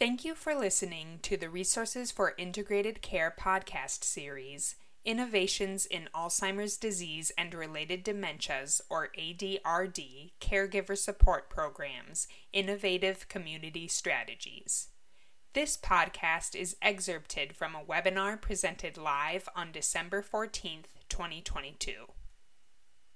Thank you for listening to the Resources for Integrated Care podcast series, Innovations in Alzheimer's Disease and Related Dementias, or ADRD, Caregiver Support Programs, Innovative Community Strategies. This podcast is excerpted from a webinar presented live on December 14th, 2022.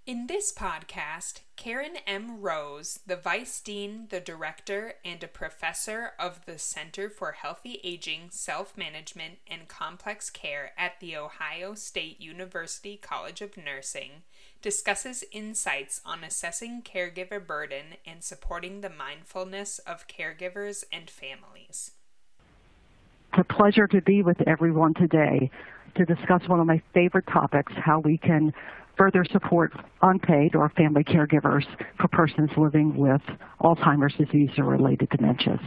In this podcast, Karen M. Rose, the Vice Dean, the Director, and a Professor of the Center for Healthy Aging, Self-Management, and Complex Care at The Ohio State University College of Nursing, discusses insights on assessing caregiver burden and supporting the mindfulness of caregivers and families. It's a pleasure to be with everyone today to discuss one of my favorite topics, how we can further support unpaid or family caregivers for persons living with Alzheimer's disease or related dementias.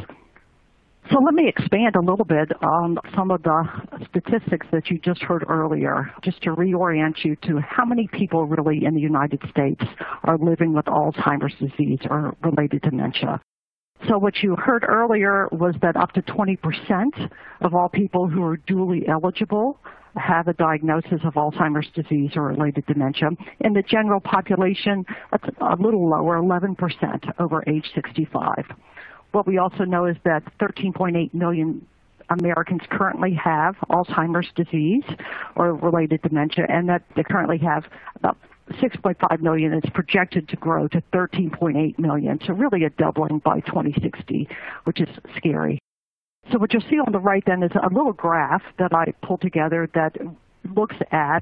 So let me expand a little bit on some of the statistics that you just heard earlier, just to reorient you to how many people really in the United States are living with Alzheimer's disease or related dementia. So what you heard earlier was that up to 20% of all people who are duly eligible have a diagnosis of Alzheimer's disease or related dementia. In the general population, that's a little lower, 11% over age 65. What we also know is that 13.8 million Americans currently have Alzheimer's disease or related dementia, and that they currently have about 6.5 million. It's projected to grow to 13.8 million, so really a doubling by 2060, which is scary. So what you'll see on the right then is a little graph that I pulled together that looks at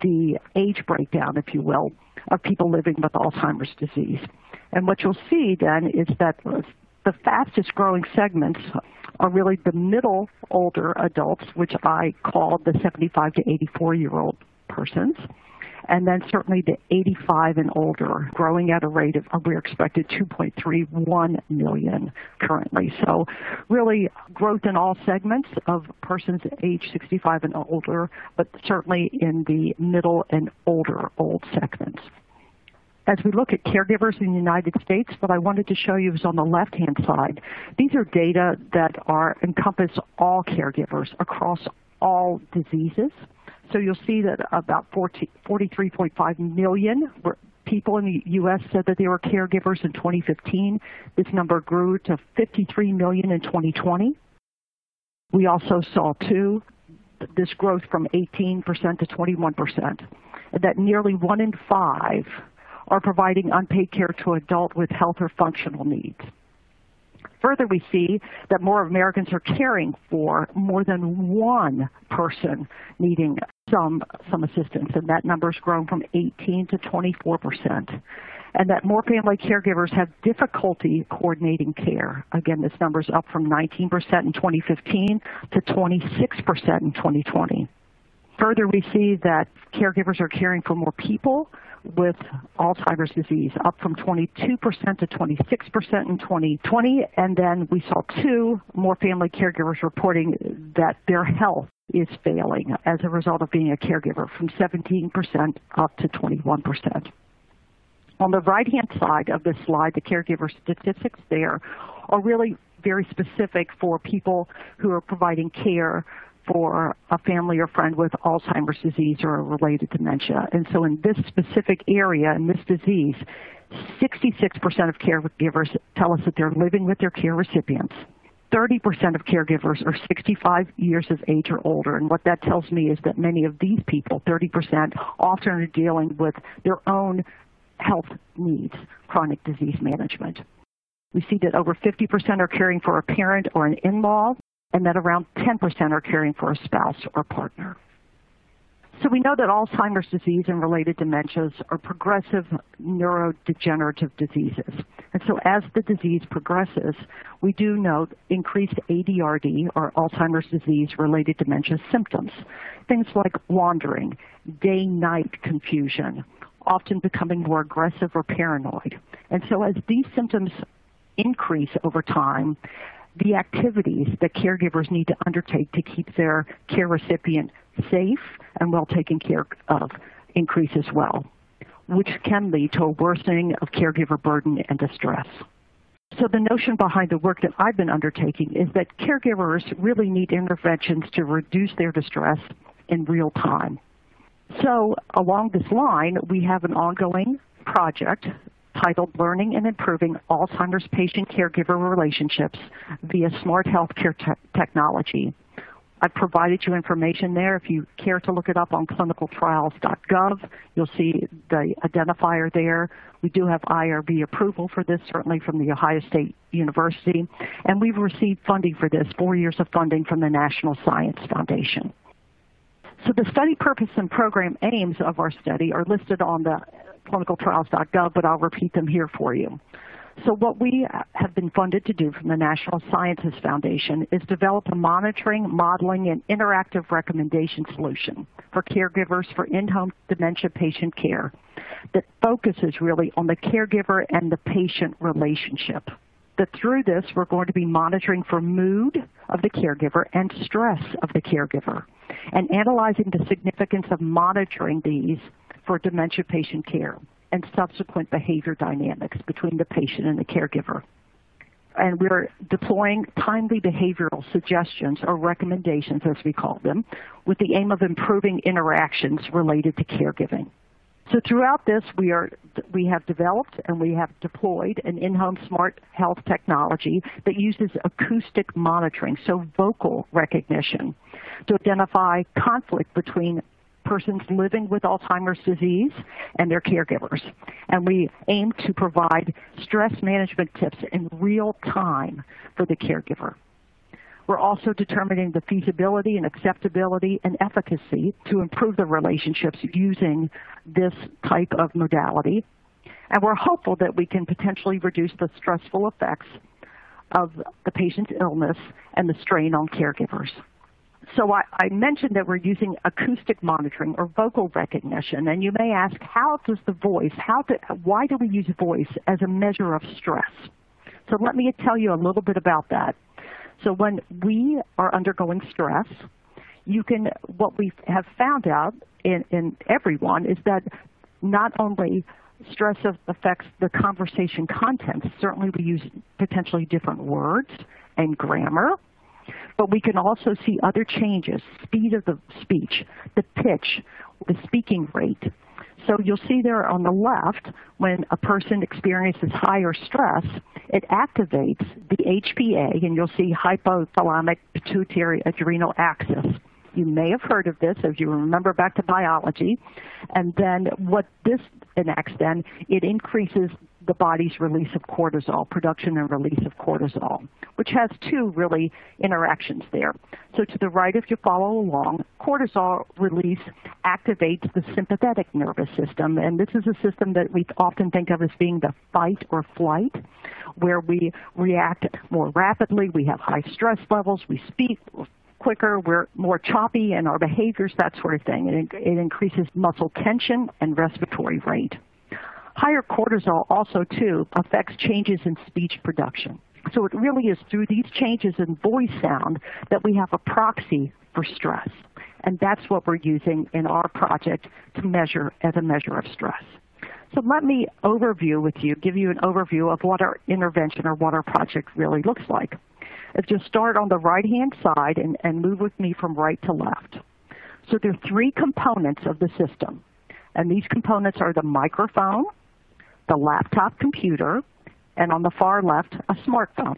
the age breakdown, if you will, of people living with Alzheimer's disease. And what you'll see then is that the fastest growing segments are really the middle older adults, which I call the 75 to 84-year-old persons. And then certainly the 85 and older, growing at a rate of, we're expected 2.31 million currently. So really growth in all segments of persons age 65 and older, but certainly in the middle and older old segments. As we look at caregivers in the United States, what I wanted to show you is on the left-hand side. These are data that encompass all caregivers across all diseases. So you'll see that about 43.5 million people in the U.S. said that they were caregivers in 2015. This number grew to 53 million in 2020. We also saw, too, this growth from 18% to 21%, that nearly 1 in 5 are providing unpaid care to adult with health or functional needs. Further, we see that more Americans are caring for more than one person needing some assistance, and that number has grown from 18 to 24%, and that more family caregivers have difficulty coordinating care. Again, this number is up from 19% in 2015 to 26% in 2020. Further, we see that caregivers are caring for more people with Alzheimer's disease, up from 22% to 26% in 2020. And then we saw two more family caregivers reporting that their health is failing as a result of being a caregiver, from 17% up to 21%. On the right-hand side of this slide, the caregiver statistics there are really very specific for people who are providing care for a family or friend with Alzheimer's disease or a related dementia. And so in this specific area, in this disease, 66% of caregivers tell us that they're living with their care recipients. 30% of caregivers are 65 years of age or older. And what that tells me is that many of these people, 30%, often are dealing with their own health needs, chronic disease management. We see that over 50% are caring for a parent or an in-law, and that around 10% are caring for a spouse or partner. So we know that Alzheimer's disease and related dementias are progressive neurodegenerative diseases. And so as the disease progresses, we do note increased ADRD, or Alzheimer's disease-related dementia symptoms. Things like wandering, day-night confusion, often becoming more aggressive or paranoid. And so as these symptoms increase over time, the activities that caregivers need to undertake to keep their care recipient safe and well taken care of increase as well, which can lead to a worsening of caregiver burden and distress. So the notion behind the work that I've been undertaking is that caregivers really need interventions to reduce their distress in real time. So along this line, we have an ongoing project titled Learning and Improving Alzheimer's Patient Caregiver Relationships via Smart Healthcare Technology. I've provided you information there. If you care to look it up on clinicaltrials.gov, you'll see the identifier there. We do have IRB approval for this, certainly from the Ohio State University, and we've received funding for this, 4 years of funding from the National Science Foundation. So the study purpose and program aims of our study are listed on the clinicaltrials.gov, but I'll repeat them here for you. So what we have been funded to do from the National Sciences Foundation is develop a monitoring, modeling, and interactive recommendation solution for caregivers for in-home dementia patient care that focuses really on the caregiver and the patient relationship. That through this, we're going to be monitoring for mood of the caregiver and stress of the caregiver and analyzing the significance of monitoring these for dementia patient care and subsequent behavior dynamics between the patient and the caregiver. And we're deploying timely behavioral suggestions or recommendations, as we call them, with the aim of improving interactions related to caregiving. So throughout this, we have developed and we have deployed an in-home smart health technology that uses acoustic monitoring, so vocal recognition, to identify conflict between persons living with Alzheimer's disease and their caregivers. And we aim to provide stress management tips in real time for the caregiver. We're also determining the feasibility and acceptability and efficacy to improve the relationships using this type of modality. And we're hopeful that we can potentially reduce the stressful effects of the patient's illness and the strain on caregivers. So I mentioned that we're using acoustic monitoring or vocal recognition, and you may ask, why do we use voice as a measure of stress? So let me tell you a little bit about that. So when we are undergoing stress, what we have found out in everyone is that not only stress affects the conversation content, certainly we use potentially different words and grammar, but we can also see other changes, speed of the speech, the pitch, the speaking rate. So you'll see there on the left, when a person experiences higher stress, it activates the HPA, and you'll see hypothalamic pituitary adrenal axis. You may have heard of this if you remember back to biology. And then what this enacts then, it increases the body's release of cortisol, production and release of cortisol, which has two really interactions there. So to the right, if you follow along, cortisol release activates the sympathetic nervous system, and this is a system that we often think of as being the fight or flight, where we react more rapidly, we have high stress levels, we speak quicker, we're more choppy in our behaviors, that sort of thing. And it increases muscle tension and respiratory rate. Higher cortisol also, too, affects changes in speech production. So it really is through these changes in voice sound that we have a proxy for stress. And that's what we're using in our project to measure as a measure of stress. So let me give you an overview of what our intervention or what our project really looks like. If you start on the right-hand side and move with me from right to left. So there are three components of the system. And these components are the microphone, the laptop computer, and on the far left, a smartphone.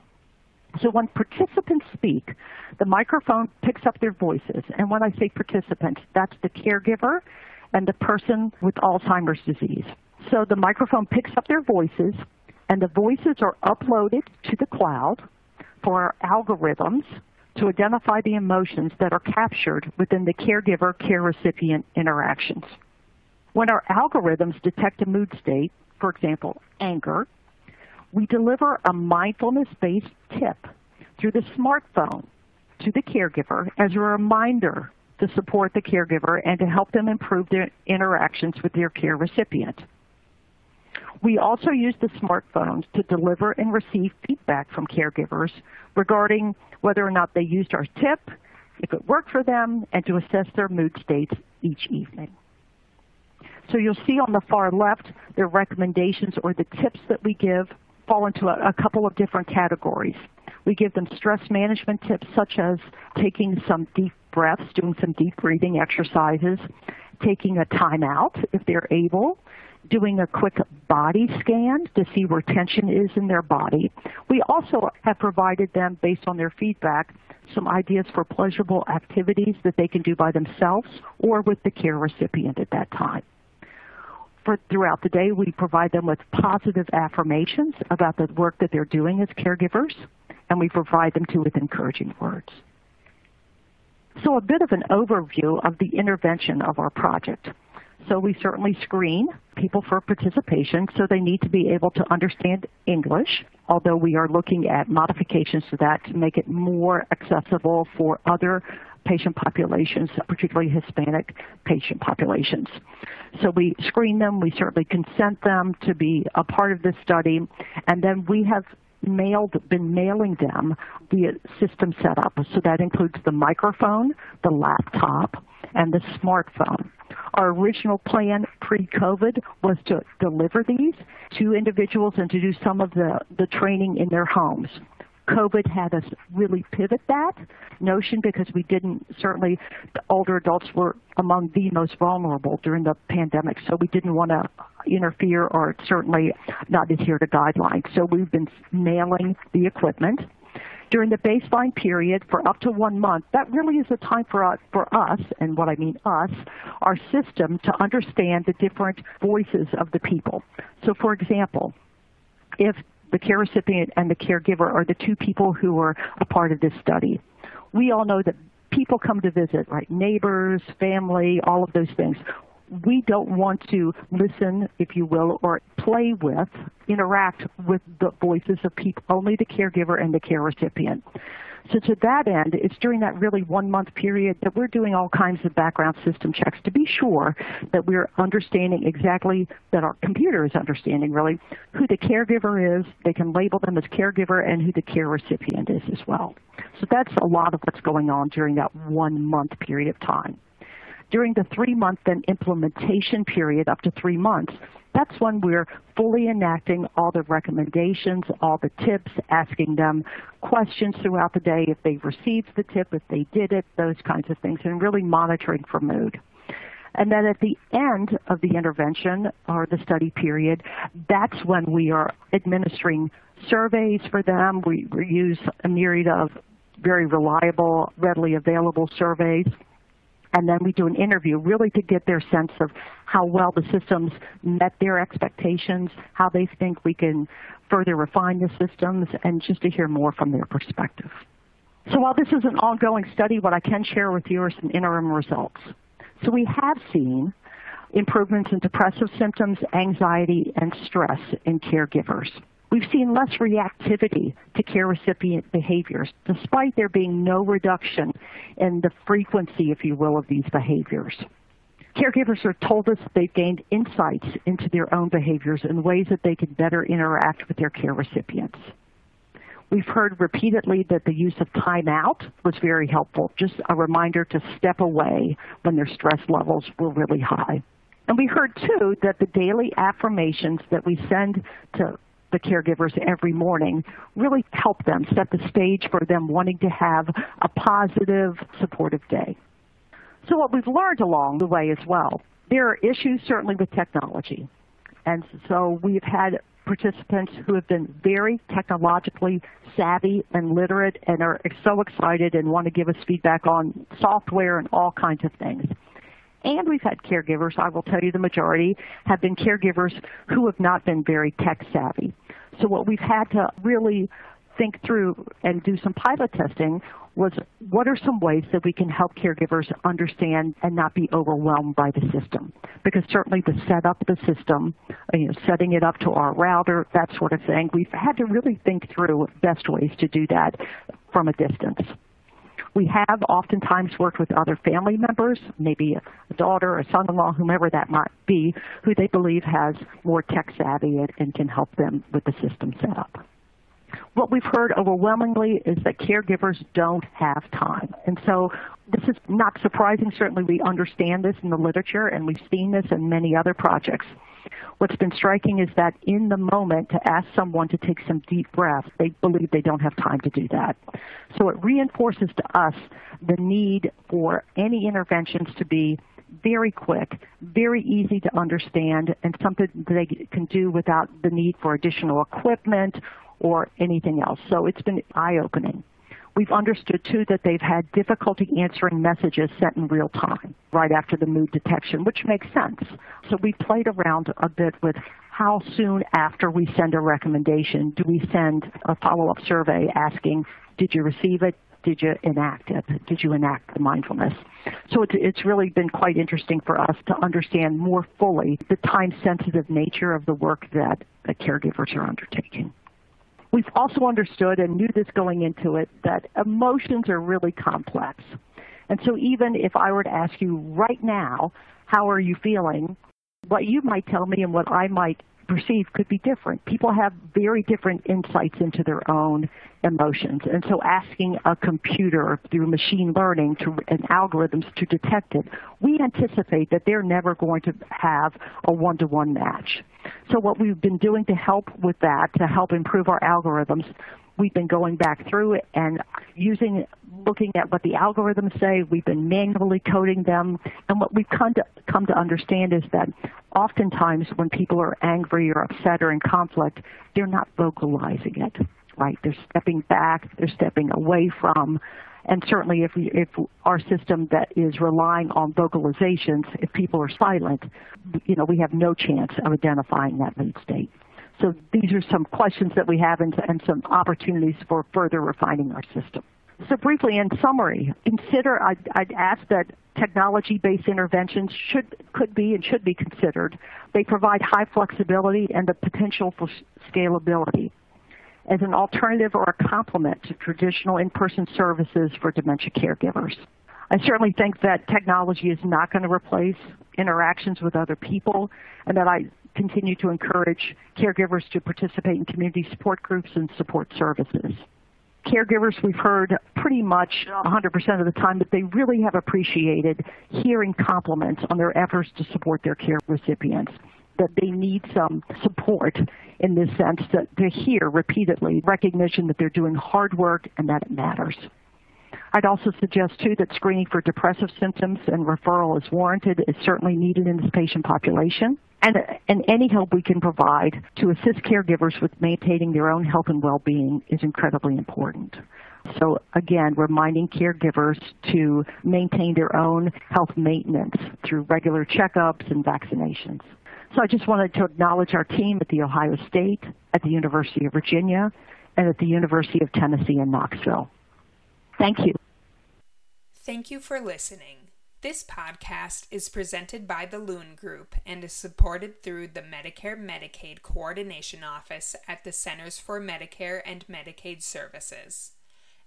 So when participants speak, the microphone picks up their voices. And when I say participants, that's the caregiver and the person with Alzheimer's disease. So the microphone picks up their voices, and the voices are uploaded to the cloud for our algorithms to identify the emotions that are captured within the caregiver-care recipient interactions. When our algorithms detect a mood state, for example, anger, we deliver a mindfulness-based tip through the smartphone to the caregiver as a reminder to support the caregiver and to help them improve their interactions with their care recipient. We also use the smartphones to deliver and receive feedback from caregivers regarding whether or not they used our tip, if it worked for them, and to assess their mood states each evening. So you'll see on the far left the recommendations or the tips that we give fall into a couple of different categories. We give them stress management tips such as taking some deep breaths, doing some deep breathing exercises, taking a time out if they're able, doing a quick body scan to see where tension is in their body. We also have provided them, based on their feedback, some ideas for pleasurable activities that they can do by themselves or with the care recipient at that time. Throughout the day, we provide them with positive affirmations about the work that they're doing as caregivers, and we provide them with encouraging words. So a bit of an overview of the intervention of our project. So we certainly screen people for participation, so they need to be able to understand English, although we are looking at modifications to that to make it more accessible for other patient populations, particularly Hispanic patient populations. So we screen them, we certainly consent them to be a part of this study, and then we have been mailing them the system setup. So that includes the microphone, the laptop, and the smartphone. Our original plan pre-COVID was to deliver these to individuals and to do some of the training in their homes. COVID had us really pivot that notion because we didn't, certainly the older adults were among the most vulnerable during the pandemic, so we didn't want to interfere or certainly not adhere to guidelines. So we've been mailing the equipment. During the baseline period for up to 1 month, that really is the time for us, and what I mean us, our system to understand the different voices of the people. So for example, if the care recipient and the caregiver are the two people who are a part of this study. We all know that people come to visit, right? Neighbors, family, all of those things. We don't want to listen, if you will, or play with, interact with the voices of people, only the caregiver and the care recipient. So to that end, it's during that really 1 month period that we're doing all kinds of background system checks to be sure that we're understanding exactly, that our computer is understanding really, who the caregiver is. They can label them as caregiver and who the care recipient is as well. So that's a lot of what's going on during that 1 month period of time. During the 3 month then implementation period, up to 3 months, that's when we're fully enacting all the recommendations, all the tips, asking them questions throughout the day if they received the tip, if they did it, those kinds of things, and really monitoring for mood. And then at the end of the intervention or the study period, that's when we are administering surveys for them. We use a myriad of very reliable, readily available surveys. And then we do an interview really to get their sense of how well the systems met their expectations, how they think we can further refine the systems, and just to hear more from their perspective. So while this is an ongoing study, what I can share with you are some interim results. So we have seen improvements in depressive symptoms, anxiety, and stress in caregivers. We've seen less reactivity to care recipient behaviors, despite there being no reduction in the frequency, if you will, of these behaviors. Caregivers have told us they've gained insights into their own behaviors and ways that they can better interact with their care recipients. We've heard repeatedly that the use of time out was very helpful, just a reminder to step away when their stress levels were really high. And we heard, too, that the daily affirmations that we send to the caregivers every morning really help them set the stage for them wanting to have a positive, supportive day. So what we've learned along the way as well, there are issues certainly with technology. And so we've had participants who have been very technologically savvy and literate and are so excited and want to give us feedback on software and all kinds of things. And we've had caregivers, I will tell you the majority, have been caregivers who have not been very tech savvy. So what we've had to really think through and do some pilot testing was what are some ways that we can help caregivers understand and not be overwhelmed by the system. Because certainly the setup of the system, setting it up to our router, that sort of thing, we've had to really think through best ways to do that from a distance. We have oftentimes worked with other family members, maybe a daughter, a son-in-law, whomever that might be, who they believe has more tech savvy and can help them with the system setup. What we've heard overwhelmingly is that caregivers don't have time. And so this is not surprising. Certainly we understand this in the literature, and we've seen this in many other projects. What's been striking is that in the moment, to ask someone to take some deep breaths, they believe they don't have time to do that. So it reinforces to us the need for any interventions to be very quick, very easy to understand, and something they can do without the need for additional equipment or anything else. So it's been eye-opening. We've understood, too, that they've had difficulty answering messages sent in real time right after the mood detection, which makes sense. So we played around a bit with how soon after we send a recommendation do we send a follow-up survey asking, did you receive it? Did you enact it? Did you enact the mindfulness? So it's really been quite interesting for us to understand more fully the time-sensitive nature of the work that the caregivers are undertaking. We've also understood and knew this going into it that emotions are really complex. And so even if I were to ask you right now, how are you feeling, what you might tell me and what I might perceive could be different. People have very different insights into their own emotions. And so asking a computer through machine learning and algorithms to detect it, we anticipate that they're never going to have a one-to-one match. So what we've been doing to help with that, to help improve our algorithms, we've been going back through it and looking at what the algorithms say. We've been manually coding them. And what we've come to understand is that oftentimes when people are angry or upset or in conflict, they're not vocalizing it, right? They're stepping back, they're stepping away from. And certainly if our system that is relying on vocalizations, if people are silent, we have no chance of identifying that mood state. So these are some questions that we have and some opportunities for further refining our system. So briefly, in summary, I'd ask that technology-based interventions could be and should be considered. They provide high flexibility and the potential for scalability as an alternative or a complement to traditional in-person services for dementia caregivers. I certainly think that technology is not going to replace interactions with other people, and that I continue to encourage caregivers to participate in community support groups and support services. Caregivers, we've heard pretty much 100% of the time that they really have appreciated hearing compliments on their efforts to support their care recipients, that they need some support in this sense, that to hear repeatedly recognition that they're doing hard work and that it matters. I'd also suggest, too, that screening for depressive symptoms and referral is warranted, is certainly needed in this patient population, and any help we can provide to assist caregivers with maintaining their own health and well-being is incredibly important. So, again, reminding caregivers to maintain their own health maintenance through regular checkups and vaccinations. So I just wanted to acknowledge our team at The Ohio State, at the University of Virginia, and at the University of Tennessee in Knoxville. Thank you. Thank you for listening. This podcast is presented by the Loon Group and is supported through the Medicare-Medicaid Coordination Office at the Centers for Medicare and Medicaid Services.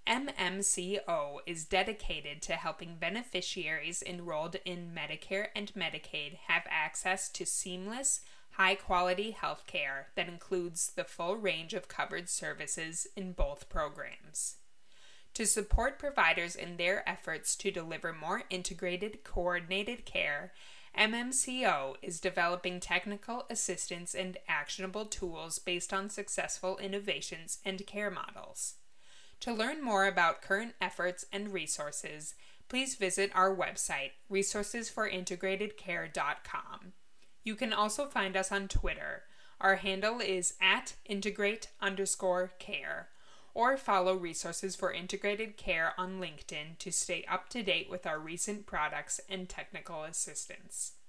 MMCO is dedicated to helping beneficiaries enrolled in Medicare and Medicaid have access to seamless, high-quality health care that includes the full range of covered services in both programs. To support providers in their efforts to deliver more integrated, coordinated care, MMCO is developing technical assistance and actionable tools based on successful innovations and care models. To learn more about current efforts and resources, please visit our website, resourcesforintegratedcare.com. You can also find us on Twitter. Our handle is @integrate_care. Or follow Resources for Integrated Care on LinkedIn to stay up to date with our recent products and technical assistance.